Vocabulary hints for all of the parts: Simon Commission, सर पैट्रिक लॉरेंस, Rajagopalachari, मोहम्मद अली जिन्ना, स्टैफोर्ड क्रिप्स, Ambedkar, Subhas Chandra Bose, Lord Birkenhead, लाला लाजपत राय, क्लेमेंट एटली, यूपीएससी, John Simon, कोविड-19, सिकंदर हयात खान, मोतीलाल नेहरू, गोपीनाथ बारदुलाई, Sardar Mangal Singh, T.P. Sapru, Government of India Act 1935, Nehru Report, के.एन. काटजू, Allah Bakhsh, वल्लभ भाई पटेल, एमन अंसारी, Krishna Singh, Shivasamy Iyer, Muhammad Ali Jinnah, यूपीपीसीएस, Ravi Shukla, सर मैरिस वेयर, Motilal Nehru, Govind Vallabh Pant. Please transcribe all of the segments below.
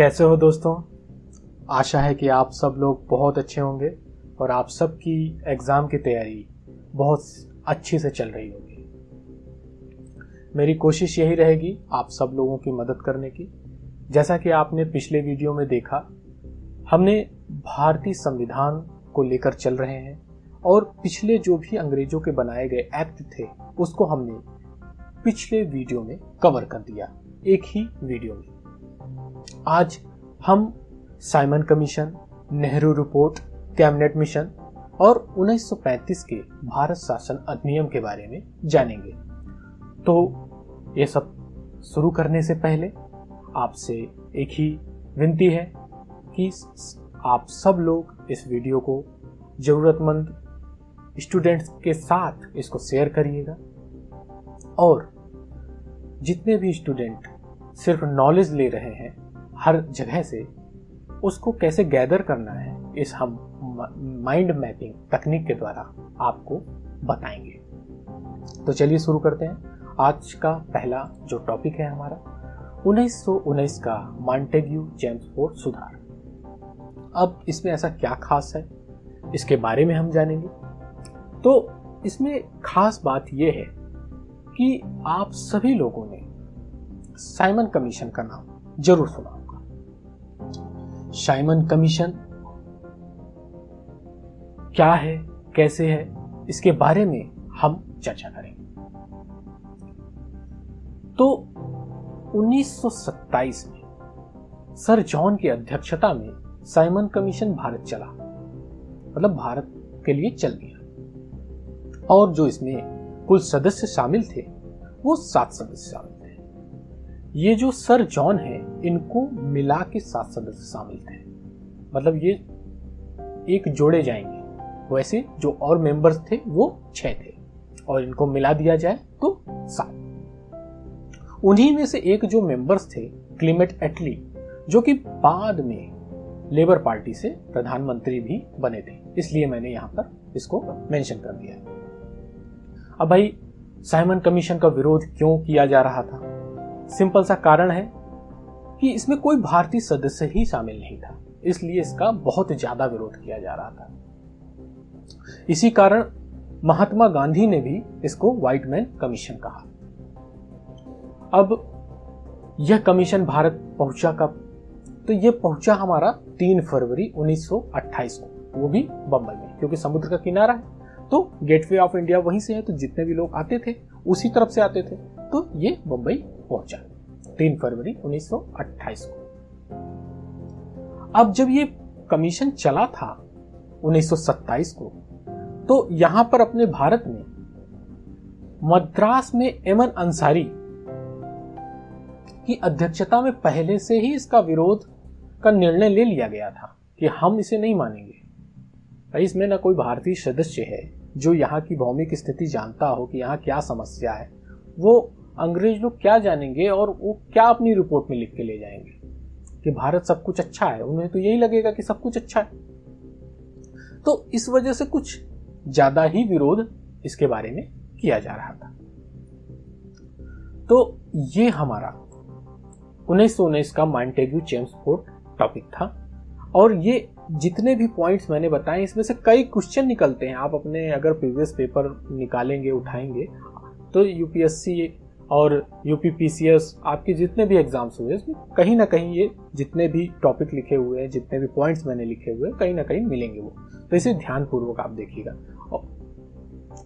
कैसे हो दोस्तों, आशा है कि आप सब लोग बहुत अच्छे होंगे और आप सब की एग्ज़ाम की तैयारी बहुत अच्छे से चल रही होगी। मेरी कोशिश यही रहेगी आप सब लोगों की मदद करने की। जैसा कि आपने पिछले वीडियो में देखा, हमने भारतीय संविधान को लेकर चल रहे हैं और पिछले जो भी अंग्रेजों के बनाए गए एक्ट थे उसको हमने पिछले वीडियो में कवर कर दिया, एक ही वीडियो में। आज हम Simon commission, Nehru report, cabinet mission और 1935 के भारत शासन अधिनियम के बारे में जानेंगे। तो ये सब शुरू करने से पहले आपसे एक ही विनती है कि आप सब लोग इस वीडियो को ज़रूरतमंद स्टूडेंट्स के साथ इसको शेयर करिएगा और जितने भी स्टूडेंट सिर्फ नॉलेज ले रहे हैं हर जगह से, उसको कैसे गैदर करना है इस हम माइंड मैपिंग तकनीक के द्वारा आपको बताएंगे। तो चलिए शुरू करते हैं। आज का पहला जो टॉपिक है हमारा 1919 का मॉन्टेग्यू-चेम्सफोर्ड सुधार। अब इसमें ऐसा क्या खास है इसके बारे में हम जानेंगे। तो इसमें खास बात यह है कि आप सभी लोगों ने साइमन कमीशन का नाम जरूर सुना होगा। साइमन कमीशन क्या है, कैसे है, इसके बारे में हम चर्चा करेंगे। तो 1927 में सर जॉन की अध्यक्षता में साइमन कमीशन भारत चला, मतलब भारत के लिए चल गया। और जो इसमें कुल सदस्य शामिल थे वो 7 सदस्य शामिल थे। ये जो सर जॉन है इनको मिला के 7 सदस्य शामिल थे, मतलब ये एक जोड़े जाएंगे। वैसे जो और मेंबर्स थे वो 6 थे और इनको मिला दिया जाए तो 7। उन्हीं में से एक जो मेंबर्स थे क्लेमेंट एटली, जो कि बाद में लेबर पार्टी से प्रधानमंत्री भी बने थे, इसलिए मैंने यहाँ पर इसको मेंशन कर दिया। अब भाई साइमन कमीशन का विरोध क्यों किया जा रहा था? सिंपल सा कारण है कि इसमें कोई भारतीय सदस्य ही शामिल नहीं था, इसलिए इसका बहुत ज्यादा विरोध किया जा रहा था। इसी कारण महात्मा गांधी ने भी इसको व्हाइट मैन कमीशन कहा। अब यह कमीशन भारत पहुंचा कब? तो यह पहुंचा हमारा 3 फरवरी 1928 को, वो भी बंबई में, क्योंकि समुद्र का किनारा है तो गेटवे ऑफ इंडिया वहीं से है, तो जितने भी लोग आते थे उसी तरफ से आते थे। तो ये बंबई पहुंचा 3 फरवरी 1928 को। अब जब ये कमीशन चला था 1927 को, तो यहां पर अपने भारत में मद्रास में एमन अंसारी की अध्यक्षता में पहले से ही इसका विरोध का निर्णय ले लिया गया था कि हम इसे नहीं मानेंगे। भाई इसमें ना कोई भारतीय सदस्य है जो यहाँ की भौमिक स्थिति जानता हो कि यहाँ क्या समस्या है, वो अंग्रेज लोग क्या जानेंगे और वो क्या अपनी रिपोर्ट में लिख के ले जाएंगे कि भारत सब कुछ अच्छा है। उन्हें तो यही लगेगा कि सब कुछ अच्छा है। तो इस वजह से कुछ ज्यादा ही विरोध इसके बारे में किया जा रहा था। तो ये हमारा 1919 का मॉन्टेग्यू-चेम्सफोर्ड टॉपिक था। और ये जितने भी पॉइंट्स मैंने बताए इसमें से कई क्वेश्चन निकलते हैं। आप अपने अगर प्रीवियस पेपर निकालेंगे, उठाएंगे, तो यूपीएससी और यूपीपीसीएस आपके जितने भी एग्जाम्स हुए इसमें कहीं ना कहीं ये जितने भी टॉपिक लिखे हुए हैं, जितने भी पॉइंट्स मैंने लिखे हुए हैं, कहीं ना कहीं मिलेंगे वो। तो इसे ध्यानपूर्वक आप देखिएगा।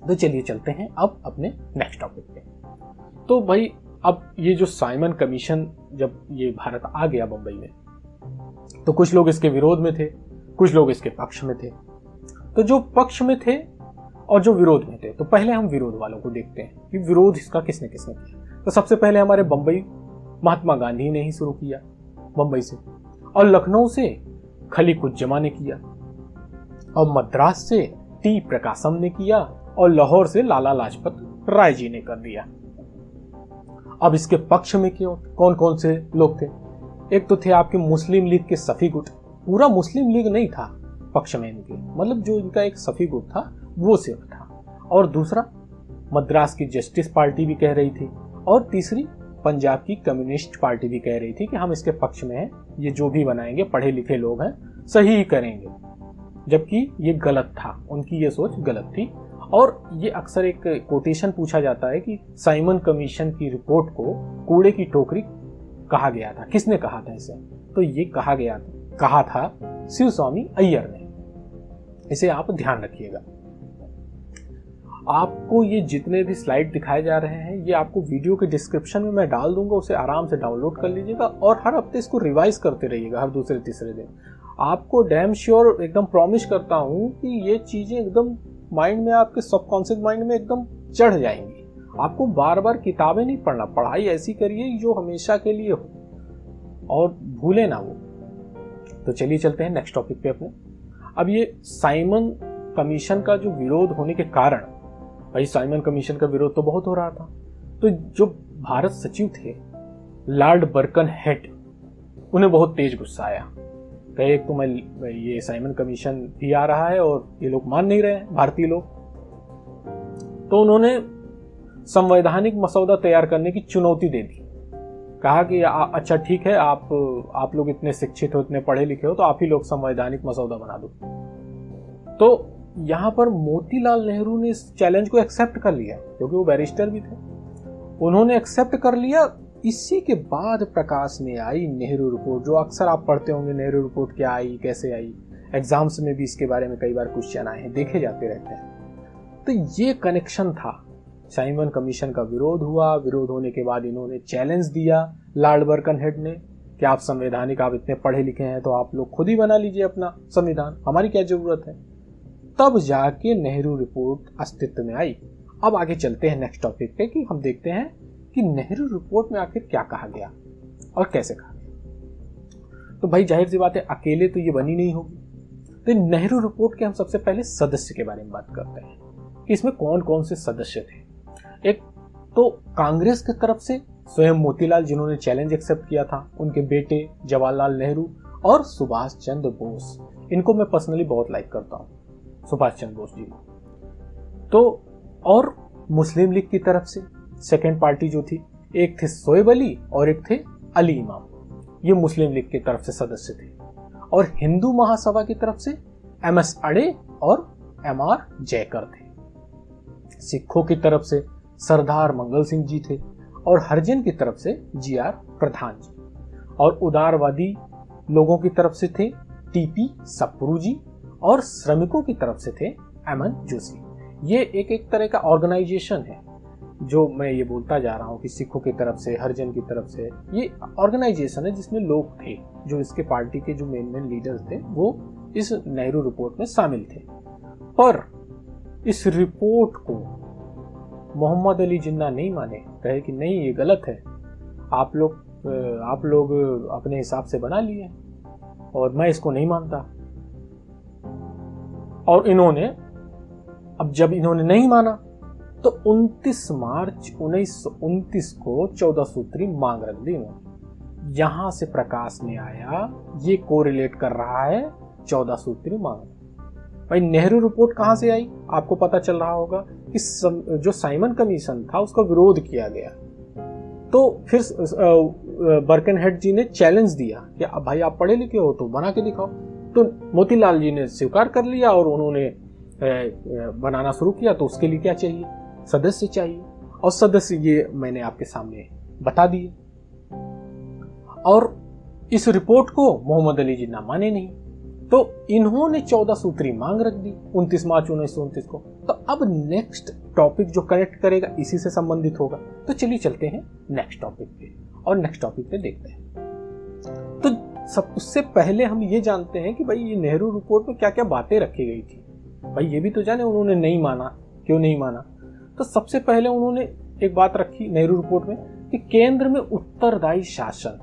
तो चलिए चलते हैं अब अपने नेक्स्ट टॉपिक पे। तो भाई अब ये जो साइमन कमीशन जब ये भारत आ गया बम्बई में, तो कुछ लोग इसके विरोध में थे, कुछ लोग इसके पक्ष में थे। तो जो पक्ष में थे और जो विरोध में थे, तो पहले हम विरोध वालों को देखते हैं कि विरोध इसका किसने किसने किया। तो सबसे पहले हमारे बम्बई महात्मा गांधी ने ही शुरू किया बम्बई से, और लखनऊ से खलीकुज्जमा ने किया, और मद्रास से टी प्रकाशम ने किया, और लाहौर से लाला लाजपत राय जी ने कर दिया। अब इसके पक्ष में क्यों कौन कौन से लोग थे? एक तो थे आपके मुस्लिम लीग के सफी गुट, पूरा मुस्लिम लीग नहीं था पक्ष में इनके, मतलब जो इनका एक सफी गुट था वो सिर्फ था। और दूसरा मद्रास की जस्टिस पार्टी भी कह रही थी, और तीसरी पंजाब की कम्युनिस्ट पार्टी भी कह रही थी कि हम इसके पक्ष में हैं, ये जो भी बनाएंगे पढ़े लिखे लोग हैं, सही ही करेंगे, जबकि ये गलत था, उनकी ये सोच गलत थी। और ये अक्सर एक कोटेशन पूछा जाता है कि साइमन कमीशन की रिपोर्ट को कूड़े की टोकरी कहा गया था, किसने कहा था इसे? तो ये कहा था शिवस्वामी अय्यर ने। इसे आप ध्यान रखिएगा। आपको ये जितने भी स्लाइड दिखाए जा रहे हैं ये आपको वीडियो के डिस्क्रिप्शन में मैं डाल दूंगा, उसे आराम से डाउनलोड कर लीजिएगा और हर हफ्ते इसको रिवाइज करते रहिएगा, हर दूसरे तीसरे दिन। आपको डैम श्योर एकदम प्रॉमिस करता हूँ कि ये चीज़ें एकदम माइंड में, आपके सबकॉन्शियस माइंड में एकदम चढ़ जाएंगी। आपको बार बार किताबें नहीं पढ़ना, पढ़ाई ऐसी करिए जो हमेशा के लिए हो और भूले ना वो। तो चलिए चलते हैं नेक्स्ट टॉपिक पे अपने। अब ये साइमन कमीशन का जो विरोध होने के कारण, भाई साइमन कमीशन का विरोध तो बहुत हो रहा था, तो जो भारत सचिव थे लॉर्ड बर्कनहेड, उन्हें बहुत तेज गुस्सा आया। कहे तो मैं ये साइमन कमीशन भी आ रहा है और ये लोग मान नहीं रहे भारतीय लोग। तो उन्होंने संवैधानिक मसौदा तैयार करने की चुनौती दे दी। कहा कि अच्छा ठीक है, आप लोग इतने शिक्षित हो, इतने पढ़े लिखे हो, तो आप ही लोग संवैधानिक मसौदा बना दो। तो यहाँ पर मोतीलाल नेहरू ने इस चैलेंज को एक्सेप्ट कर लिया, क्योंकि वो बैरिस्टर भी थे, उन्होंने एक्सेप्ट कर लिया। इसी के बाद प्रकाश में आई नेहरू रिपोर्ट, जो अक्सर आप पढ़ते होंगे। नेहरू रिपोर्ट क्या आई, कैसे आई, एग्जाम्स में भी इसके बारे में कई बार क्वेश्चन आए हैं, देखे जाते रहते हैं। तो ये कनेक्शन था, साइमन कमीशन का विरोध हुआ, विरोध होने के बाद इन्होंने चैलेंज दिया लॉर्ड बर्कनहेड ने कि आप संवैधानिक, आप इतने पढ़े लिखे हैं तो आप लोग खुद ही बना लीजिए अपना संविधान, हमारी क्या जरूरत है। तब जाके नेहरू रिपोर्ट अस्तित्व में आई। अब आगे चलते हैं नेक्स्ट टॉपिक पे कि हम देखते हैं कि नेहरू रिपोर्ट में आखिर क्या कहा गया और कैसे कहा गया। तो भाई जाहिर सी बात है, अकेले तो ये बनी नहीं होगी। तो नेहरू रिपोर्ट के हम सबसे पहले सदस्य के बारे में बात करते हैं कि इसमें कौन कौन से सदस्य थे। एक तो कांग्रेस की तरफ से स्वयं मोतीलाल, जिन्होंने चैलेंज एक्सेप्ट किया था, उनके बेटे जवाहरलाल नेहरू और सुभाष चंद्र बोस। इनको मैं पर्सनली बहुत लाइक करता हूँ, सुभाष चंद्र बोस जी। तो और मुस्लिम लीग की तरफ से सेकेंड पार्टी जो थी, एक थे शोएब अली और एक थे अली इमाम, ये मुस्लिम लीग की तरफ से सदस्य थे। और हिंदू महासभा की तरफ से एमएस अणे और एमआर जयकर थे। सिखों की तरफ से सरदार मंगल सिंह जी थे और हरिजन की तरफ से जीआर प्रधान जी। और उदारवादी लोगों की तरफ से थे टीपी सप्रू जी और श्रमिकों की तरफ से थे अमन जोशी। ये एक एक तरह का ऑर्गेनाइजेशन है, जो मैं ये बोलता जा रहा हूँ कि सिखों की तरफ से, हरिजन की तरफ से, ये ऑर्गेनाइजेशन है जिसमें लोग थे जो इसके पार्टी के जो मेन लीडर्स थे वो इस नेहरू रिपोर्ट में शामिल थे। पर इस रिपोर्ट को मोहम्मद अली जिन्ना नहीं माने, कहे कि नहीं ये गलत है, आप लोग अपने हिसाब से बना लिए और मैं इसको नहीं मानता। और इन्होंने, अब जब इन्होंने नहीं माना तो 29 मार्च 1929 को 14 सूत्री मांग रख दी। यहां से प्रकाश में आया ये कोरिलेट कर रहा है 14 सूत्री मांग। भाई नेहरू रिपोर्ट कहां से आई? आपको पता चल रहा होगा कि जो साइमन कमीशन था उसका विरोध किया गया, तो फिर बर्कनहेड जी ने चैलेंज दिया कि भाई आप पढ़े लिखे हो तो बना के दिखाओ। तो मोतीलाल जी ने स्वीकार कर लिया और उन्होंने बनाना शुरू किया। तो उसके लिए क्या चाहिए? सदस्य चाहिए, और सदस्य ये मैंने आपके सामने बता दिए। और इस रिपोर्ट को मोहम्मद अली जिन्ना माने नहीं, तो इन्होंने 14 सूत्री मांग रख दी 29 मार्च 1929 को। तो अब नेक्स्ट टॉपिक जो कनेक्ट करेगा इसी से संबंधित होगा। तो चलिए चलते हैं नेक्स्ट टॉपिक पे और नेक्स्ट टॉपिक पे देखते हैं। तो सब उससे पहले हम ये जानते हैं कि भाई ये नेहरू रिपोर्ट में क्या क्या बातें रखी गई थी। भाई ये भी तो जाने उन्होंने नहीं माना, क्यों नहीं माना। तो सबसे पहले उन्होंने एक बात रखी नेहरू रिपोर्ट में कि केंद्र में उत्तरदायी शासन,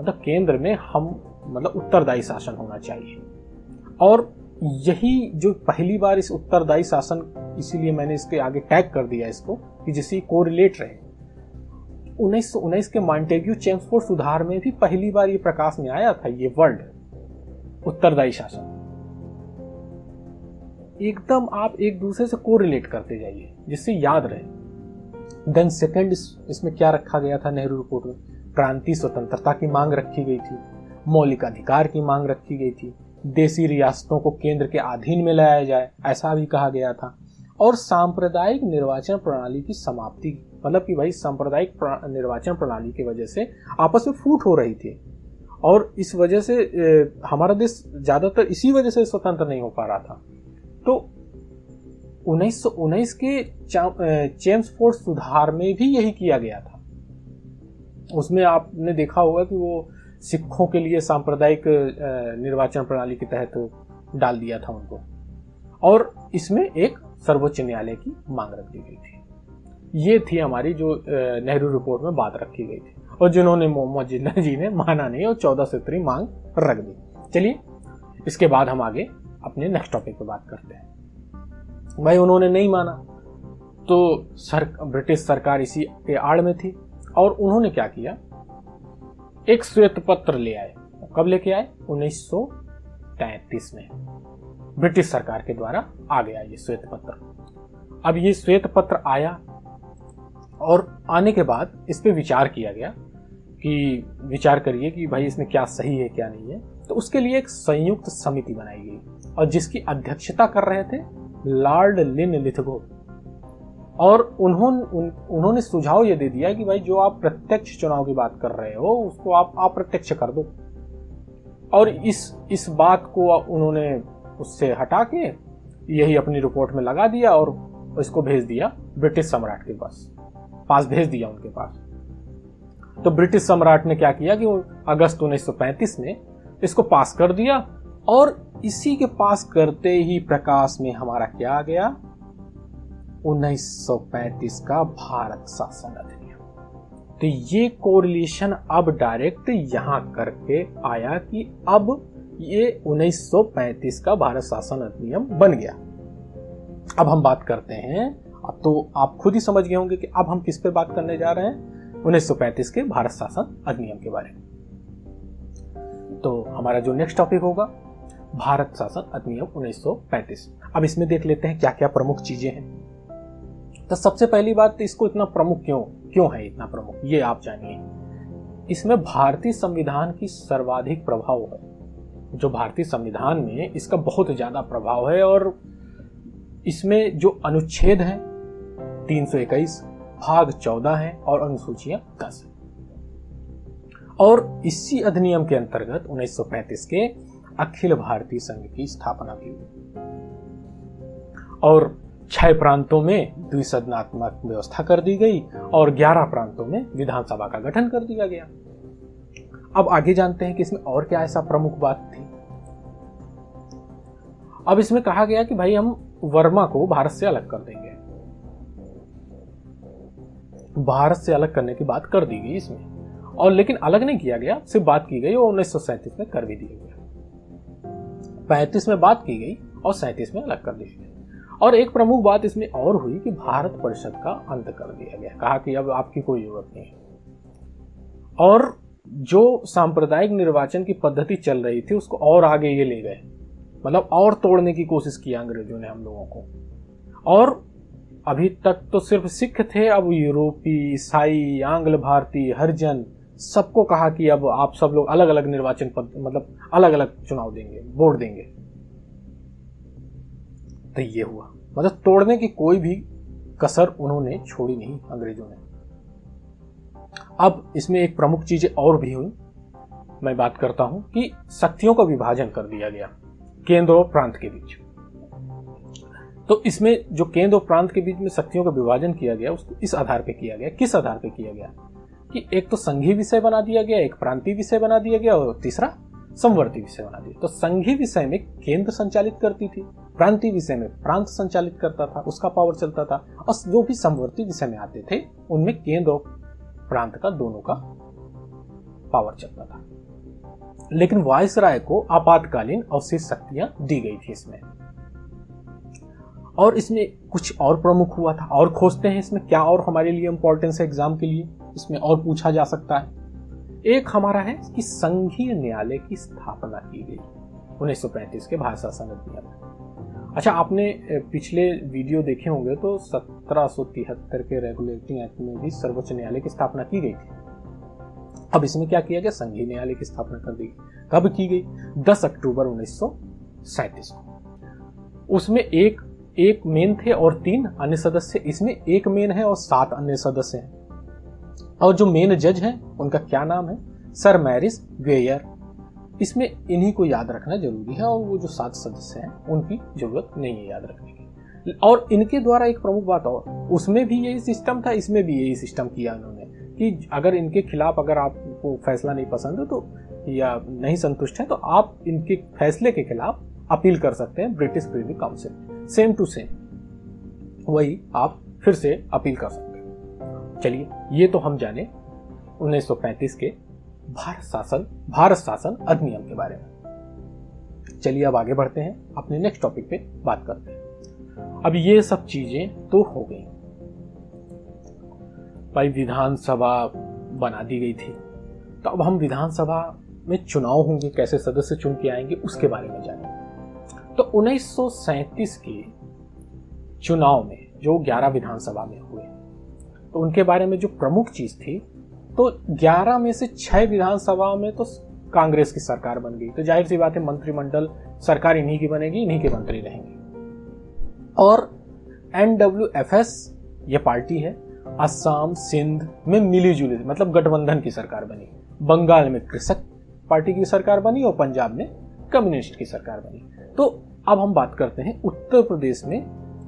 मतलब केंद्र में हम, मतलब उत्तरदायी शासन होना चाहिए। और यही जो पहली बार इस उत्तरदायी शासन, इसीलिए मैंने इसके आगे टैग कर दिया इसको कि जिससे कोरिलेट रहे। 1919 के मॉन्टेग्यू चेम्सफोर्ड सुधार में भी पहली बार ये प्रकाश में आया था, ये वर्ड उत्तरदायी शासन। एकदम आप एक दूसरे से कोरिलेट करते जाइए जिससे याद रहे। देन सेकंड, इसमें क्या रखा गया था नेहरू रिपोर्ट में? क्रांति स्वतंत्रता की मांग रखी गई थी। मौलिक अधिकार की मांग रखी गई थी। देसी रियासतों को केंद्र के अधीन में लाया जाए ऐसा भी कहा गया था, और सांप्रदायिक निर्वाचन प्रणाली की समाप्ति, मतलब कि भाई सांप्रदायिक निर्वाचन प्रणाली की वजह से आपस में फूट हो रही थी और इस वजह से हमारा देश ज्यादातर इसी वजह से स्वतंत्र नहीं हो पा रहा था। तो 1919 के चेम्सफोर्ड सुधार में भी यही किया गया था। उसमें आपने देखा होगा कि वो सिखों के लिए सांप्रदायिक निर्वाचन प्रणाली के तहत डाल दिया था उनको, और इसमें एक सर्वोच्च न्यायालय की मांग रखी गई थी। ये थी हमारी जो नेहरू रिपोर्ट में बात रखी गई थी और जिन्होंने मोहम्मद जिन्ना जी ने माना नहीं और 14 सूत्री मांग रख दी। चलिए इसके बाद हम आगे अपने नेक्स्ट टॉपिक पर बात करते हैं। भाई उन्होंने नहीं माना तो ब्रिटिश सरकार इसी के आड़ में थी और उन्होंने क्या किया, एक श्वेत पत्र ले आए। कब लेके आए, 1933 में ब्रिटिश सरकार के द्वारा आ गया ये श्वेत पत्र। अब ये श्वेत पत्र आया और आने के बाद इस पे विचार किया गया कि विचार करिए कि भाई इसमें क्या सही है क्या नहीं है। तो उसके लिए एक संयुक्त समिति बनाई गई और जिसकी अध्यक्षता कर रहे थे लॉर्ड लिनलिथगो, और उन्होंने सुझाव ये दे दिया कि भाई जो आप प्रत्यक्ष चुनाव की बात कर रहे हो उसको आप अप्रत्यक्ष कर दो, और इस बात को उन्होंने उससे हटा के यही अपनी रिपोर्ट में लगा दिया और इसको भेज दिया ब्रिटिश सम्राट के पास भेज दिया उनके पास। तो ब्रिटिश सम्राट ने क्या किया कि अगस्त 1935 में इसको पास कर दिया, और इसी के पास करते ही प्रकाश में हमारा क्या आ गया, 1935 का भारत शासन अधिनियम। तो ये कोरिलेशन अब डायरेक्ट यहां करके आया कि अब ये 1935 का भारत शासन अधिनियम बन गया। अब हम बात करते हैं, अब तो आप खुद ही समझ गए होंगे कि अब हम किस पे बात करने जा रहे हैं, 1935 के भारत शासन अधिनियम के बारे में। तो हमारा जो नेक्स्ट टॉपिक होगा भारत शासन अधिनियम 1935। अब इसमें देख लेते हैं क्या क्या प्रमुख चीजें हैं। तो सबसे पहली बात, इसको इतना प्रमुख क्यों है इतना प्रमुख, ये आप जानिए। इसमें भारतीय संविधान की सर्वाधिक प्रभाव है, जो भारतीय संविधान में इसका बहुत ज्यादा प्रभाव है, और इसमें जो अनुच्छेद है 321 भाग 14 है और अनुसूचियां 10 है। और इसी अधिनियम के अंतर्गत 1935 के अखिल भारतीय संघ की स्थापना की गई, और 6 प्रांतों में द्विसदनात्मक व्यवस्था कर दी गई और 11 प्रांतों में विधानसभा का गठन कर दिया गया। अब आगे जानते हैं कि इसमें और क्या ऐसा प्रमुख बात थी। अब इसमें कहा गया कि भाई हम वर्मा को भारत से अलग कर देंगे, भारत से अलग करने की बात कर दी गई इसमें, और लेकिन अलग नहीं किया गया, सिर्फ बात की गई और 1937 में कर भी दिया गया। 35 में बात की गई और 37 में अलग कर दी गई। और एक प्रमुख बात इसमें और हुई कि भारत परिषद का अंत कर दिया गया, कहा कि अब आपकी कोई जरूरत नहीं है, और जो सांप्रदायिक निर्वाचन की पद्धति चल रही थी उसको और आगे ये ले गए, मतलब और तोड़ने की कोशिश की अंग्रेजों ने हम लोगों को। और अभी तक तो सिर्फ सिख थे, अब यूरोपीय, ईसाई, आंग्ल भारतीय, हरिजन सबको कहा कि अब आप सब लोग अलग अलग निर्वाचन मतलब अलग अलग चुनाव देंगे, वोट देंगे। तो ये हुआ, मतलब तोड़ने की कोई भी कसर उन्होंने छोड़ी नहीं अंग्रेजों ने। अब इसमें एक प्रमुख चीजें और भी हुई, मैं बात करता हूं कि शक्तियों का विभाजन कर दिया गया केंद्र और प्रांत के बीच। तो इसमें जो केंद्र और प्रांत के बीच में शक्तियों का विभाजन किया गया उसको इस आधार पे किया गया, किस आधार पे किया गया कि एक तो संघीय विषय बना दिया गया, एक प्रांतीय विषय बना दिया गया और तीसरा समवर्ती विषय बना दिया। तो संघीय विषय में केंद्र संचालित करती थी, प्रांतीय विषय में प्रांत संचालित करता था, उसका पावर चलता था, और जो भी समवर्ती विषय में आते थे उनमें केंद्र और प्रांत का दोनों का पावर चलता था। लेकिन वायसराय को आपातकालीन अवशेष शक्तियां दी गई थी इसमें। और इसमें कुछ और प्रमुख हुआ था, और खोजते हैं इसमें क्या और हमारे लिए इंपॉर्टेंस है एग्जाम के लिए, इसमें और पूछा जा सकता है। एक हमारा है कि संघीय न्यायालय की स्थापना की गई 1935 के भारत शासन अधिनियम में। अच्छा, आपने पिछले वीडियो देखे होंगे तो 1773 के रेगुलेटिंग एक्ट में भी सर्वोच्च न्यायालय की स्थापना की गई थी। अब इसमें क्या किया गया, संघीय न्यायालय की स्थापना कर दी गई। कब की गई? 10 अक्टूबर 1937 को। उसमें एक मेन थे और 3 अन्य सदस्य। इसमें एक मेन है और 7 अन्य सदस्य हैं। और जो मेन जज हैं उनका क्या नाम है? सर मैरिस वेयर। इसमें इन्हीं को याद रखना जरूरी है और वो जो 7 सदस्य हैं उनकी जरूरत नहीं है याद रखने की। और इनके द्वारा एक प्रमुख बात और, उसमें भी यही सिस्टम था, इसमें भी यही सिस्टम किया उन्होंने कि अगर इनके खिलाफ अगर आपको फैसला नहीं पसंद है तो या नहीं संतुष्ट है तो आप इनके फैसले के खिलाफ अपील कर सकते हैं British privy council. Same to same वही आप फिर से अपील कर सकते हैं। चलिए ये तो हम जाने 1935 के भारत शासन अधिनियम के बारे में। चलिए अब आगे बढ़ते हैं, अपने नेक्स्ट टॉपिक पे बात करते हैं। अब ये सब चीजें तो हो गई भाई, विधानसभा बना दी गई थी। तो अब हम विधानसभा में चुनाव होंगे, कैसे सदस्य चुन के आएंगे उसके बारे में जानेंगे। तो 1937 के चुनाव में जो 11 विधानसभा में हुए तो उनके बारे में जो प्रमुख चीज थी, तो 11 में से 6 विधानसभा में तो कांग्रेस की सरकार बन गई। तो जाहिर सी बात है मंत्रिमंडल सरकार इन्हीं की बनेगी, इन्हीं के मंत्री रहेंगे। और NWFS ये पार्टी है, असम सिंध में मिली जुली मतलब गठबंधन की सरकार बनी, बंगाल में कृषक पार्टी की सरकार बनी और पंजाब में कम्युनिस्ट की सरकार बनी। तो अब हम बात करते हैं उत्तर प्रदेश में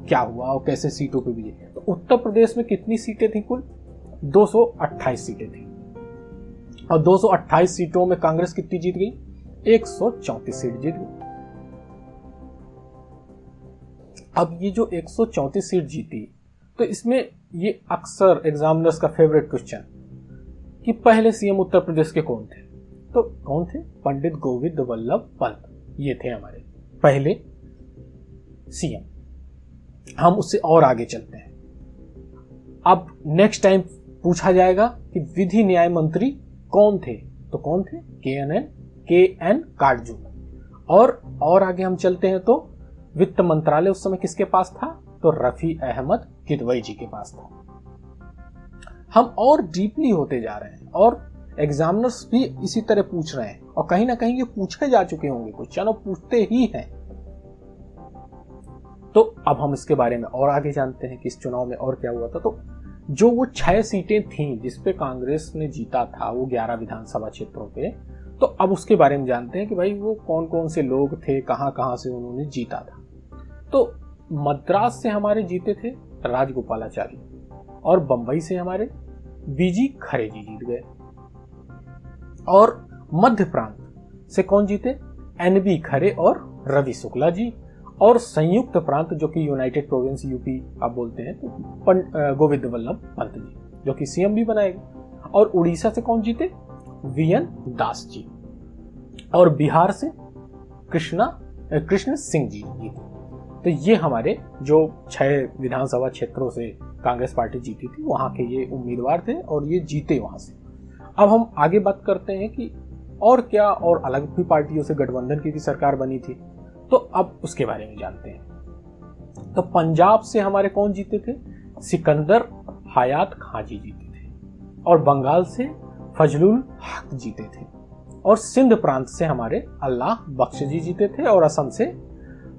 क्या हुआ और कैसे सीटों पे भी। तो उत्तर प्रदेश में कितनी सीटें थी? कुल 228 सीटें थी। और 228 सीटों में कांग्रेस कितनी जीत गई? 134 सीट जीत गई। अब ये जो 134 सीट जीती तो इसमें ये अक्सर एग्जामिनर्स का फेवरेट क्वेश्चन कि पहले सीएम उत्तर प्रदेश के कौन थे? तो कौन थे? पंडित गोविंद वल्लभ पंत। ये थे हमारे पहले सीएम। हम उससे और आगे चलते हैं। अब नेक्स्ट टाइम पूछा जाएगा कि विधि न्याय मंत्री कौन थे? तो कौन थे? के.एन. काटजू। और आगे हम चलते हैं तो वित्त मंत्रालय उस समय किसके पास था? तो रफी अहमद किदवई जी के पास था। हम और डीपली होते जा रहे हैं और एग्जामिनर्स भी इसी तरह पूछ रहे हैं और कहीं ना कहीं ये पूछे जा चुके होंगे क्वेश्चन और पूछते ही हैं। तो अब हम इसके बारे में और आगे जानते हैं कि इस चुनाव में और क्या हुआ था। तो जो वो 6 सीटें थीं जिसपे कांग्रेस ने जीता था वो 11 विधानसभा क्षेत्रों पे, तो अब उसके बारे में जानते हैं कि भाई वो कौन कौन से लोग थे, कहाँ कहाँ से उन्होंने जीता था। तो मद्रास से हमारे जीते थे राजगोपालाचारी और बंबई से हमारे बीजी खरे जी जीत गए। और मध्य प्रांत से कौन जीते? एन.बी. खरे और रवि शुक्ला जी। और संयुक्त प्रांत जो कि यूनाइटेड प्रोविंस यूपी आप बोलते हैं, तो गोविंद वल्लभ पंत जी जो कि सीएम भी बनाए गए। और उड़ीसा से कौन जीते? वी.एन. दास जी। और बिहार से कृष्ण सिंह जी जीते। तो ये हमारे जो 6 विधानसभा क्षेत्रों से कांग्रेस पार्टी जीती थी वहां के ये उम्मीदवार थे और ये जीते वहां से। अब हम आगे बात करते हैं कि और क्या और अलग भी पार्टियों से गठबंधन की भी सरकार बनी थी, तो अब उसके बारे में जानते हैं। तो पंजाब से हमारे कौन जीते थे? सिकंदर हयात खान जी जीते थे। और बंगाल से फजलुल हक जीते थे। और सिंध प्रांत से हमारे अल्लाह बख्श जी जीते थे। और असम से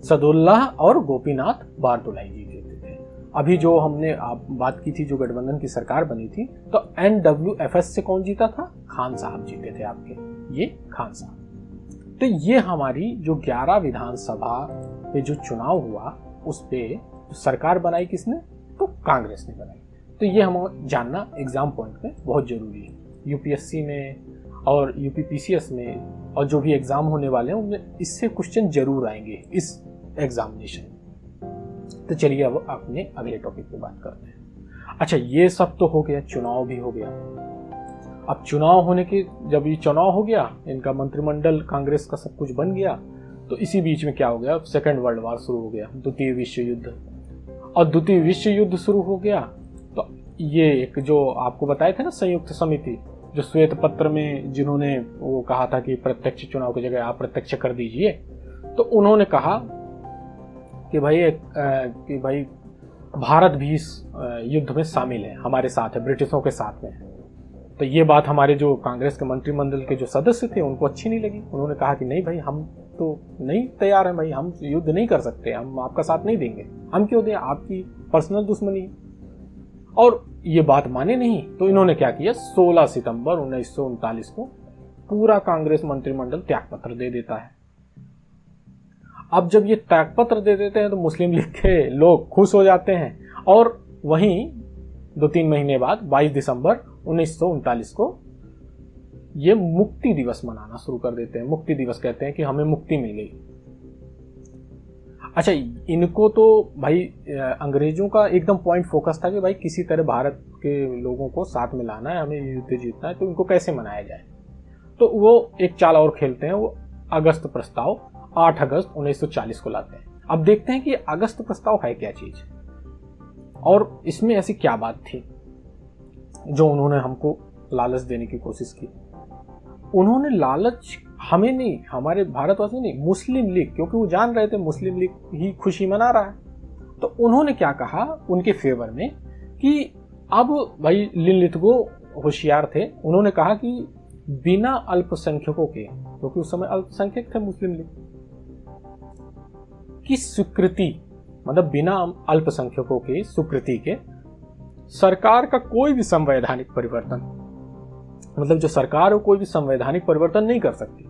सदुल्लाह और गोपीनाथ बारदुलाई जी जीते थे। अभी जो हमने आप बात की थी जो गठबंधन की सरकार बनी थी, तो NWFS से कौन जीता था? खान साहब जीते थे आपके, ये खान साहब। तो ये हमारी जो 11 विधानसभा पे जो चुनाव हुआ उस पे सरकार बनाई किसने? तो कांग्रेस ने बनाई। तो ये हम जानना एग्जाम पॉइंट में बहुत जरूरी है। यूपीएससी में और यूपीपीसीएस में और जो भी एग्जाम होने वाले हैं उनमें इससे क्वेश्चन जरूर आएंगे इस एग्जामिनेशन में। तो चलिए अब अपने अगले टॉपिक पे बात करते हैं। अच्छा, ये सब तो हो गया, चुनाव भी हो गया। अब चुनाव होने के, जब ये चुनाव हो गया, इनका मंत्रिमंडल कांग्रेस का सब कुछ बन गया, तो इसी बीच में क्या हो गया? सेकेंड वर्ल्ड वार शुरू हो गया, द्वितीय विश्व युद्ध। और द्वितीय विश्व युद्ध शुरू हो गया तो ये एक जो आपको बताए थे ना संयुक्त समिति, जो श्वेत पत्र में जिन्होंने वो कहा था कि प्रत्यक्ष चुनाव की जगह आप प्रत्यक्ष कर दीजिए, तो उन्होंने कहा कि भाई भारत भी इस युद्ध में शामिल है, हमारे साथ है, ब्रिटिशों के साथ में है। तो ये बात हमारे जो कांग्रेस के मंत्रिमंडल के जो सदस्य थे उनको अच्छी नहीं लगी। उन्होंने कहा कि नहीं भाई, हम तो नहीं तैयार हैं भाई, हम युद्ध नहीं कर सकते, हम आपका साथ नहीं देंगे, हम क्यों दें, आपकी पर्सनल दुश्मनी है। और ये बात माने नहीं, तो इन्होंने क्या किया, 16 सितंबर 1939 को पूरा कांग्रेस मंत्रिमंडल त्यागपत्र दे देता है। अब जब ये त्यागपत्र दे देते हैं तो मुस्लिम लीग के लोग खुश हो जाते हैं और वहीं दो तीन महीने बाद 22 दिसंबर 1939 को ये मुक्ति दिवस मनाना शुरू कर देते हैं। मुक्ति दिवस कहते हैं कि हमें मुक्ति मिल गई। अच्छा, इनको तो भाई अंग्रेजों का एकदम पॉइंट फोकस था कि भाई किसी तरह भारत के लोगों को साथ में लाना है, हमें युद्ध जीतना है, तो इनको कैसे मनाया जाए। तो वो एक चाल और खेलते हैं, वो अगस्त प्रस्ताव 8 अगस्त 1940 को लाते हैं। अब देखते हैं कि अगस्त प्रस्ताव है क्या चीज और इसमें ऐसी क्या बात थी जो उन्होंने हमको लालच देने की कोशिश की। उन्होंने लालच हमें नहीं, हमारे भारतवासियों नहीं, मुस्लिम लीग, क्योंकि वो जान रहे थे मुस्लिम लीग ही खुशी मना रहा है। तो उन्होंने क्या कहा उनके फेवर में कि अब भाई लिनलिथगो होशियार थे, उन्होंने कहा कि बिना अल्पसंख्यकों के, क्योंकि उस समय अल्पसंख्यक थे मुस्लिम लीग की स्वीकृति, मतलब बिना अल्पसंख्यकों के स्वीकृति के सरकार का कोई भी संवैधानिक परिवर्तन, मतलब जो सरकार हो कोई भी संवैधानिक परिवर्तन नहीं कर सकती।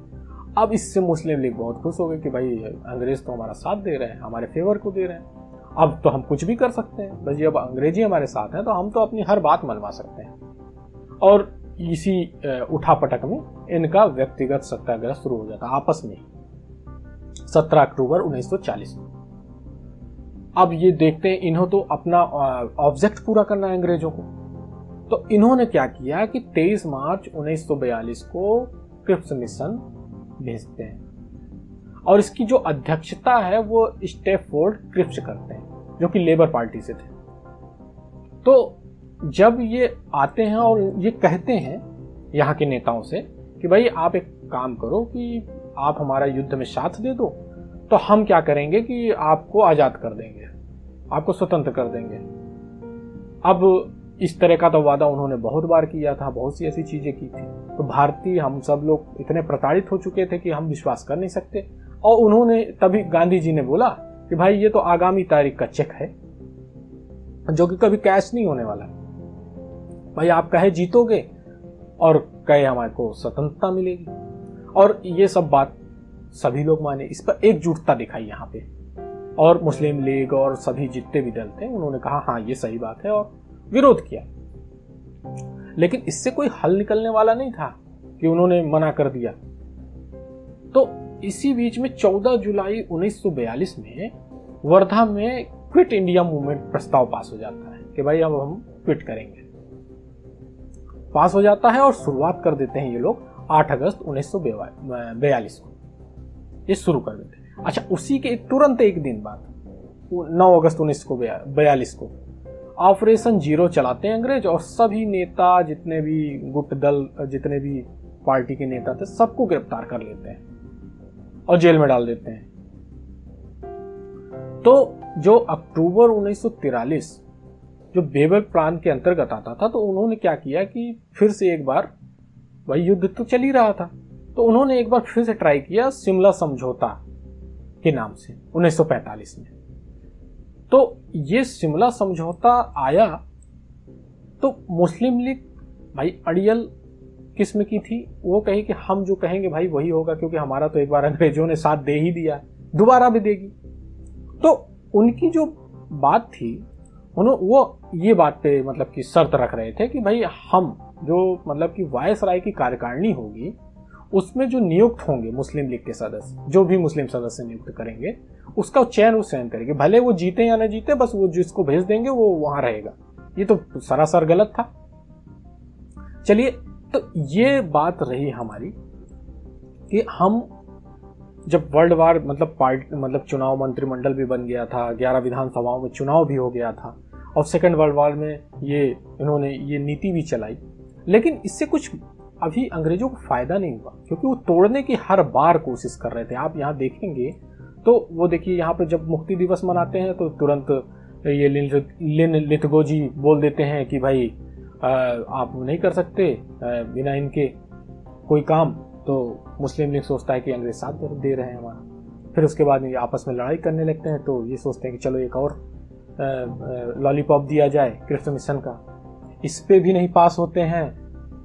अब इससे मुस्लिम लीग बहुत खुश हो गए कि भाई अंग्रेज तो हमारा साथ दे रहे हैं, हमारे फेवर को दे रहे हैं, अब तो हम कुछ भी कर सकते हैं, बस ये अब अंग्रेजी हमारे साथ हैं तो हम तो अपनी हर बात मनवा सकते हैं। और इसी उठापटक में इनका व्यक्तिगत सत्याग्रह शुरू हो जाता आपस में 17 अक्टूबर 1940 में। अब ये देखते हैं इन्हों तो अपना ऑब्जेक्ट पूरा करना है अंग्रेजों को, तो इन्होंने क्या किया कि 23 मार्च 1942 को क्रिप्स मिशन भेजते हैं और इसकी जो अध्यक्षता है वो स्टैफोर्ड क्रिप्स करते हैं जो कि लेबर पार्टी से थे। तो जब ये आते हैं और ये कहते हैं यहाँ के नेताओं से कि भाई आप एक काम करो कि आप हमारा युद्ध में साथ दे दो तो हम क्या करेंगे कि आपको आज़ाद कर देंगे, आपको स्वतंत्र कर देंगे। अब इस तरह का तो वादा उन्होंने बहुत बार किया था, बहुत सी ऐसी चीज़ें की थी। तो भारतीय हम सब लोग इतने प्रताड़ित हो चुके थे कि हम विश्वास कर नहीं सकते। और उन्होंने तभी गांधी जी ने बोला कि भाई ये तो आगामी तारीख का चेक है जो कि कभी कैश नहीं होने वाला, भाई आप कहे जीतोगे और कहे हमारे को स्वतंत्रता मिलेगी। और ये सब बात सभी लोग माने, इस पर एकजुटता दिखाई यहाँ पे। और मुस्लिम लीग और सभी जितने भी दल थे उन्होंने कहा हाँ ये सही बात है और विरोध किया। लेकिन इससे कोई हल निकलने वाला नहीं था कि उन्होंने मना कर दिया। तो इसी बीच में 14 जुलाई 1942 में वर्धा में क्विट इंडिया मूवमेंट प्रस्ताव पास हो जाता है कि भाई अब हम क्विट करेंगे, पास हो जाता है और शुरुआत कर देते हैं ये लोग 8 अगस्त 1942 को ये शुरू कर देते हैं। अच्छा, उसी के तुरंत एक दिन बाद 9 अगस्त 1942 को ऑपरेशन जीरो चलाते हैं अंग्रेज और सभी नेता जितने भी गुट दल जितने भी पार्टी के नेता थे सबको गिरफ्तार कर लेते हैं और जेल में डाल देते हैं। तो जो अक्टूबर 1943 जो बेबर प्लान के अंतर्गत आता था तो उन्होंने क्या किया कि फिर से एक बार, भाई युद्ध तो चल ही रहा था, तो उन्होंने एक बार फिर से ट्राई किया शिमला समझौता के नाम से 1945 में। तो ये शिमला समझौता आया तो मुस्लिम लीग भाई अड़ियल किस्म की थी, वो कही कि हम जो कहेंगे भाई वही होगा क्योंकि हमारा तो एक बार अंग्रेजों ने साथ दे ही दिया, दोबारा भी देगी। तो उनकी जो बात थी उन्होंने वो ये बात पे मतलब कि शर्त रख रहे थे कि भाई हम जो मतलब कि वायसराय की कार्यकारिणी होगी उसमें जो नियुक्त होंगे मुस्लिम लीग के सदस्य, जो भी मुस्लिम सदस्य नियुक्त करेंगे उसका चयन वो स्वयं करेंगे, भले वो जीते या ना जीते, बस वो जिसको भेज देंगे वो वहां रहेगा। ये तो सरासर गलत था। चलिए, तो ये बात रही हमारी कि हम जब वर्ल्ड वार मतलब चुनाव मंत्रिमंडल भी बन गया था, 11 विधानसभाओं में चुनाव भी हो गया था और सेकेंड वर्ल्ड वार में ये इन्होंने ये नीति भी चलाई, लेकिन इससे कुछ अभी अंग्रेजों को फायदा नहीं हुआ क्योंकि वो तोड़ने की हर बार कोशिश कर रहे थे। आप यहाँ देखेंगे तो वो देखिए यहाँ पे जब मुक्ति दिवस मनाते हैं तो तुरंत ये लिनलिथगो जी बोल देते हैं कि भाई आप नहीं कर सकते बिना इनके कोई काम, तो मुस्लिम लीग सोचता है कि अंग्रेज साथ दे रहे हैं हमारा। फिर उसके बाद ये आपस में लड़ाई करने लगते हैं, तो ये सोचते हैं कि चलो एक और लॉलीपॉप दिया जाए क्रिप्स मिशन का। इस पे भी नहीं पास होते हैं,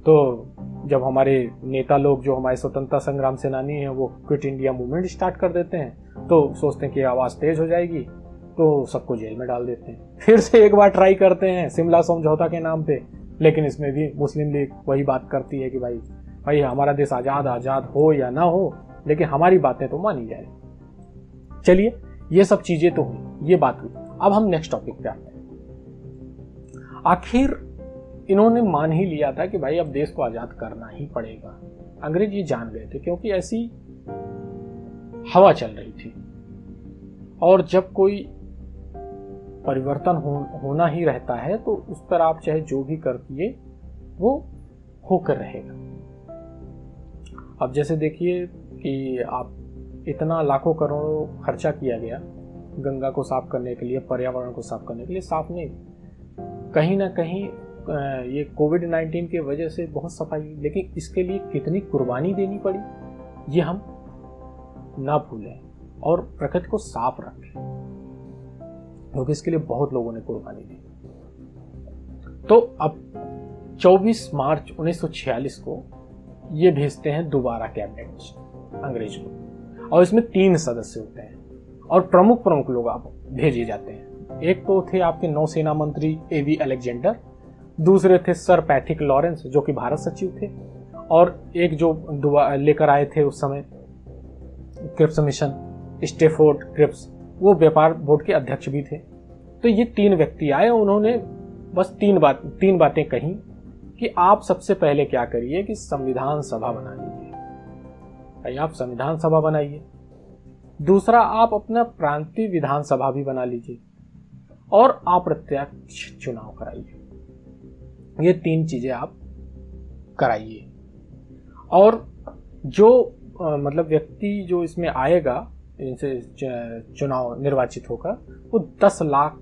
तो जब हमारे नेता लोग जो हमारे स्वतंत्रता संग्राम सेनानी हैं वो क्विट इंडिया मूवमेंट स्टार्ट कर देते हैं, तो सोचते हैं कि आवाज़ तेज हो जाएगी, तो सबको जेल में डाल देते हैं। फिर से एक बार ट्राई करते हैं शिमला समझौता के नाम पे, लेकिन इसमें भी मुस्लिम लीग वही बात करती है कि भाई भाई हमारा देश आज़ाद आज़ाद हो या ना हो, लेकिन हमारी बातें तो मानी जाए। चलिए, ये सब चीज़ें तो हुई, ये बात हुई। अब हम नेक्स्ट टॉपिक पे आते हैं। आखिर इन्होंने मान ही लिया था कि भाई अब देश को आज़ाद करना ही पड़ेगा। अंग्रेज ये जान गए थे, क्योंकि ऐसी हवा चल रही थी, और जब कोई परिवर्तन होना ही रहता है तो उस पर आप चाहे जो भी करिए वो होकर रहेगा। अब जैसे देखिए कि आप इतना लाखों करोड़ों खर्चा किया गया गंगा को साफ करने के लिए, पर्यावरण को साफ करने के लिए, साफ नहीं, कहीं ना कहीं ये कोविड-19 के वजह से बहुत सफाई हुई, लेकिन इसके लिए कितनी कुर्बानी देनी पड़ी ये हम ना भूलें और प्रकृति को साफ रखें, क्योंकि इसके लिए बहुत लोगों ने कुर्बानी दी। तो अब 24 मार्च 1946 को ये भेजते हैं दोबारा कैबिनेट मिशन अंग्रेज को, और इसमें 3 सदस्य होते हैं और प्रमुख प्रमुख लोग आप भेजे जाते हैं। एक तो थे आपके नौसेना मंत्री एवी अलेक्जेंडर, दूसरे थे सर पैट्रिक लॉरेंस जो कि भारत सचिव थे, और एक जो लेकर आए थे उस समय क्रिप्स मिशन स्टैफर्ड क्रिप्स, वो व्यापार बोर्ड के अध्यक्ष भी थे। तो ये 3 व्यक्ति आए, उन्होंने बस तीन बातें कही कि आप सबसे पहले क्या करिए कि संविधान सभा बना लीजिए, भाई आप संविधान सभा बनाइए। दूसरा, आप अपना प्रांतीय विधानसभा भी बना लीजिए, और अप्रत्यक्ष चुनाव कराइए। ये 3 चीजें आप कराइए, और जो मतलब व्यक्ति जो इसमें आएगा इनसे चुनाव निर्वाचित होकर, वो 10 लाख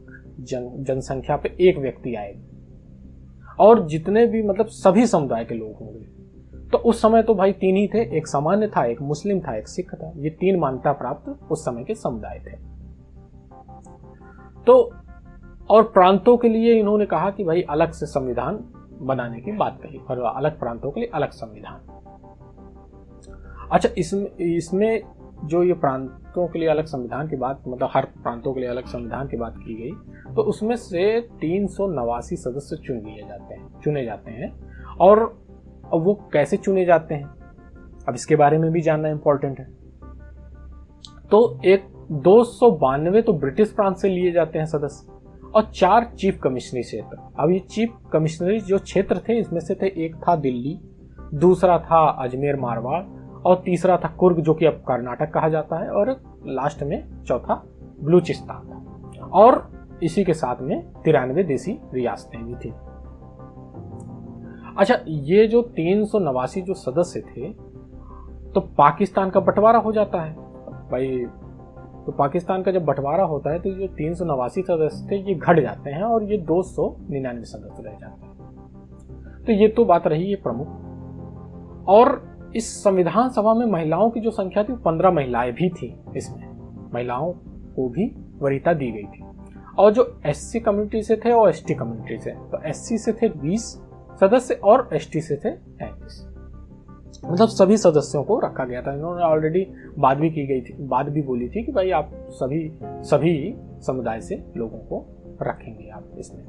जनसंख्या पे एक व्यक्ति आएगा, और जितने भी मतलब सभी समुदाय के लोग होंगे। तो उस समय तो भाई 3 ही थे, एक सामान्य था, एक मुस्लिम था, एक सिख था। ये 3 मान्यता प्राप्त उस समय के समुदाय थे। तो और प्रांतों के लिए इन्होंने कहा कि भाई अलग से संविधान बनाने की बात कही, और अलग प्रांतों के लिए अलग संविधान। अच्छा, इसमें जो ये प्रांतों के लिए अलग संविधान की बात, मतलब हर प्रांतों के लिए अलग संविधान की बात की गई, तो उसमें से 389 सदस्य चुने जाते हैं। और वो कैसे चुने जाते हैं, अब इसके बारे में भी जानना इम्पोर्टेंट है। तो 292 तो ब्रिटिश प्रांत से लिए जाते हैं सदस्य, और 4 चीफ कमिश्नरी क्षेत्र। अब ये चीफ कमिश्नरी जो क्षेत्र थे, इसमें से थे, एक था दिल्ली, दूसरा था अजमेर मारवाड़, और तीसरा था कुर्ग जो कि अब कर्नाटक कहा जाता है, और लास्ट में चौथा बलूचिस्तान था। और इसी के साथ में 93 देसी रियासतें भी थी। अच्छा, ये जो 389 जो सदस्य थे, तो पाकिस्तान का बंटवारा हो जाता है भाई। तो पाकिस्तान का जब बंटवारा होता है तो जो 389 सदस्य थे ये घट जाते हैं, और ये 299 सदस्य रह जाते हैं। तो ये तो बात रही ये प्रमुख। और इस संविधान सभा में महिलाओं की जो संख्या थी 15 महिलाएं भी थी, इसमें महिलाओं को भी वरीयता दी गई थी। और जो एससी कम्युनिटी से थे और एसटी कम्युनिटी से, तो एससी से थे 20 सदस्य और एसटी से थे 35, मतलब सभी सदस्यों को रखा गया था। इन्होंने ऑलरेडी बात भी की गई थी, बात भी बोली थी कि भाई आप सभी समुदाय से लोगों को रखेंगे आप इसमें।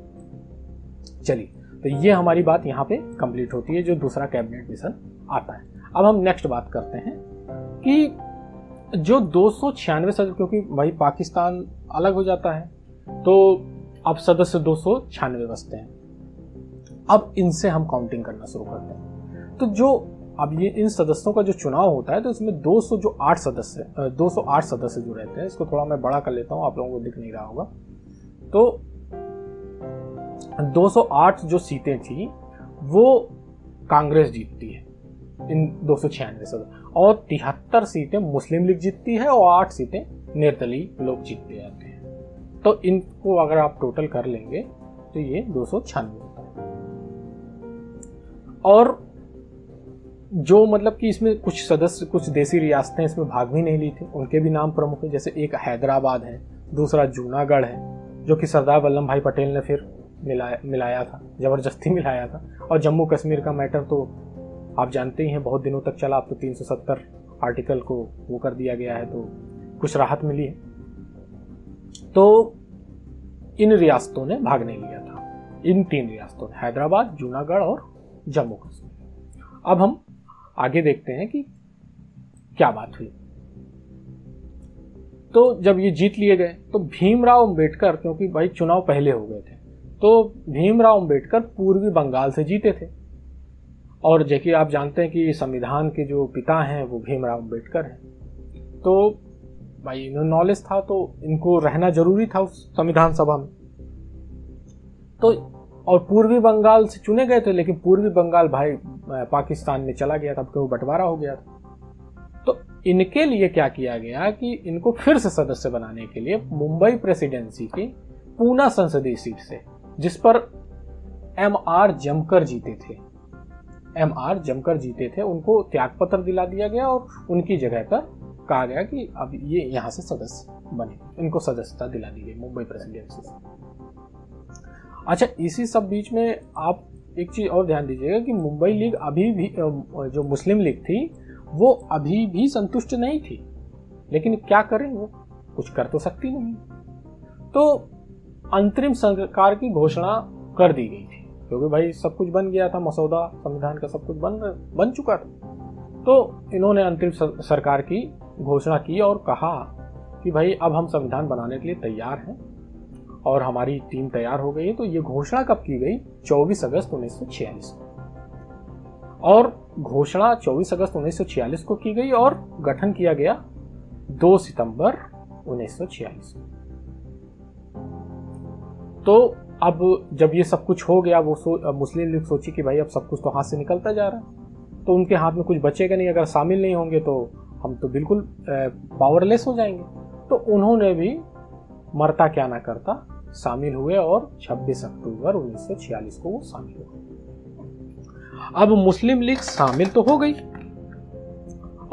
चलिए, तो ये हमारी बात यहाँ पे कंप्लीट होती है जो दूसरा कैबिनेट मिशन आता है। अब हम नेक्स्ट बात करते हैं कि जो 296 सदस्य, क्योंकि भाई पाकिस्तान अलग हो जाता है, तो अब सदस्य 296 बचते हैं। अब इनसे हम काउंटिंग करना शुरू करते हैं। तो जो अब ये इन सदस्यों का जो चुनाव होता है, तो इसमें 208 सदस्य जो रहते हैं, इसको थोड़ा मैं बड़ा कर लेता हूँ, आप लोगों को दिख नहीं रहा होगा। तो 208 जो सीटें थी वो कांग्रेस जीतती है इन 296 सदस्य, और 73 सीटें मुस्लिम लीग जीतती है, और 8 सीटें निर्दलीय लोग जीतते जाते हैं। तो इनको अगर आप टोटल कर लेंगे तो ये 296 होता है। और जो मतलब कि इसमें कुछ सदस्य, कुछ देसी रियासतें इसमें भाग भी नहीं ली थी, उनके भी नाम प्रमुख हैं। जैसे एक हैदराबाद है, दूसरा जूनागढ़ है जो कि सरदार वल्लभ भाई पटेल ने फिर मिलाया था, ज़बरदस्ती मिलाया था। और जम्मू कश्मीर का मैटर तो आप जानते ही हैं, बहुत दिनों तक चला। अब तो 370 आर्टिकल को वो कर दिया गया है, तो कुछ राहत मिली है। तो इन रियासतों ने भाग नहीं लिया था, इन तीन रियासतों ने, हैदराबाद, जूनागढ़ और जम्मू कश्मीर। अब हम आगे देखते हैं कि क्या बात हुई। तो जब ये जीत लिए गए तो भीमराव अंबेडकर, क्योंकि भाई चुनाव पहले हो गए थे, तो भीमराव अंबेडकर पूर्वी बंगाल से जीते थे। और जैसे आप जानते हैं कि संविधान के जो पिता हैं वो भीमराव अंबेडकर हैं, तो भाई इन्हें नॉलेज था, तो इनको रहना जरूरी था उस संविधान सभा में। तो और पूर्वी बंगाल से चुने गए थे, लेकिन पूर्वी बंगाल भाई पाकिस्तान में चला गया था क्योंकि वो बंटवारा हो गया था। तो इनके लिए क्या किया गया कि इनको फिर से सदस्य बनाने के लिए मुंबई प्रेसिडेंसी के पूना संसदीय सीट से, जिस पर एम.आर. जमकर जीते थे, उनको त्यागपत्र दिला दिया गया और उनकी जगह पर कहा गया कि अब ये यहाँ से सदस्य बने, इनको सदस्यता दिला दी गई मुंबई प्रेसिडेंसी से। अच्छा, इसी सब बीच में आप एक चीज और ध्यान दीजिएगा कि मुंबई लीग अभी भी, जो मुस्लिम लीग थी, वो अभी भी संतुष्ट नहीं थी, लेकिन क्या करें, वो कुछ कर तो सकती नहीं। तो अंतरिम सरकार की घोषणा कर दी गई थी, क्योंकि भाई सब कुछ बन गया था, मसौदा संविधान का सब कुछ बन चुका था। तो इन्होंने अंतरिम सरकार की घोषणा की और कहा कि भाई अब हम संविधान बनाने के लिए तैयार हैं और हमारी टीम तैयार हो गई है। तो ये घोषणा कब की गई? 24 अगस्त 1946 को। और घोषणा 24 अगस्त 1946 को की गई और गठन किया गया 2 सितंबर 1946 को। तो अब जब ये सब कुछ हो गया, वो मुस्लिम लीग सोची कि भाई अब सब कुछ तो हाथ से निकलता जा रहा है, तो उनके हाथ में कुछ बचेगा नहीं, अगर शामिल नहीं होंगे तो हम तो बिल्कुल पावरलेस हो जाएंगे। तो उन्होंने भी मरता क्या ना करता शामिल हुए और 26 अक्टूबर 1946 को वो शामिल हो गए। अब मुस्लिम लीग शामिल तो हो गई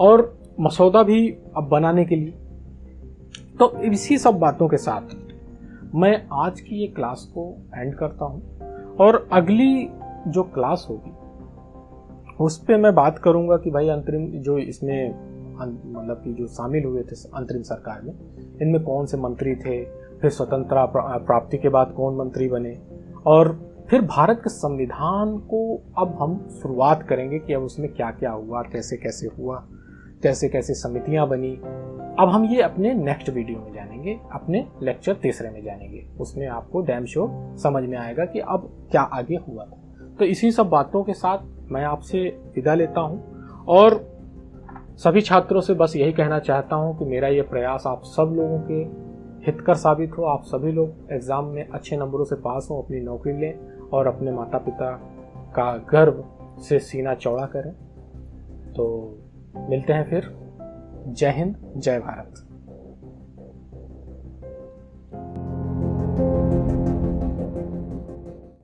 और मसौदा भी अब बनाने के लिए। तो इसी सब बातों के साथ मैं आज की ये क्लास को एंड करता हूँ, और अगली जो क्लास होगी उस पे मैं बात करूँगा कि भाई अंतरिम जो इसमें मतलब कि जो शामिल हुए थे अंतरिम सरकार में, इनमें कौन से मंत्री थे, फिर स्वतंत्रता प्राप्ति के बाद कौन मंत्री बने, और फिर भारत के संविधान को अब हम शुरुआत करेंगे कि अब उसमें क्या क्या हुआ, कैसे कैसे हुआ, कैसे कैसे समितियां बनी। अब हम ये अपने नेक्स्ट वीडियो में जानेंगे, अपने लेक्चर 3 में जानेंगे। उसमें आपको डैम श्योर समझ में आएगा कि अब क्या आगे हुआ था। तो इसी सब बातों के साथ मैं आपसे विदा लेता हूँ और सभी छात्रों से बस यही कहना चाहता हूँ कि मेरा ये प्रयास आप सब लोगों के हितकर साबित हो। आप सभी लोग एग्ज़ाम में अच्छे नंबरों से पास हों, अपनी नौकरी लें और अपने माता पिता का गर्व से सीना चौड़ा करें। तो मिलते हैं फिर। जय हिंद, जय भारत।